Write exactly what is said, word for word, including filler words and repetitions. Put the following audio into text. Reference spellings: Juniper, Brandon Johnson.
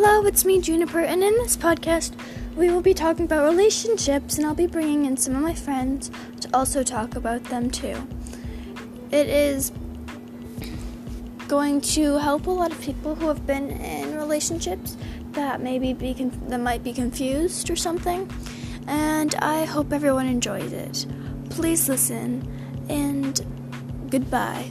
Hello, it's me, Juniper, and in this podcast, we will be talking about relationships, and I'll be bringing in some of my friends to also talk about them, too. It is going to help a lot of people who have been in relationships that maybe be conf- that might be confused or something, and I hope everyone enjoys it. Please listen, and goodbye.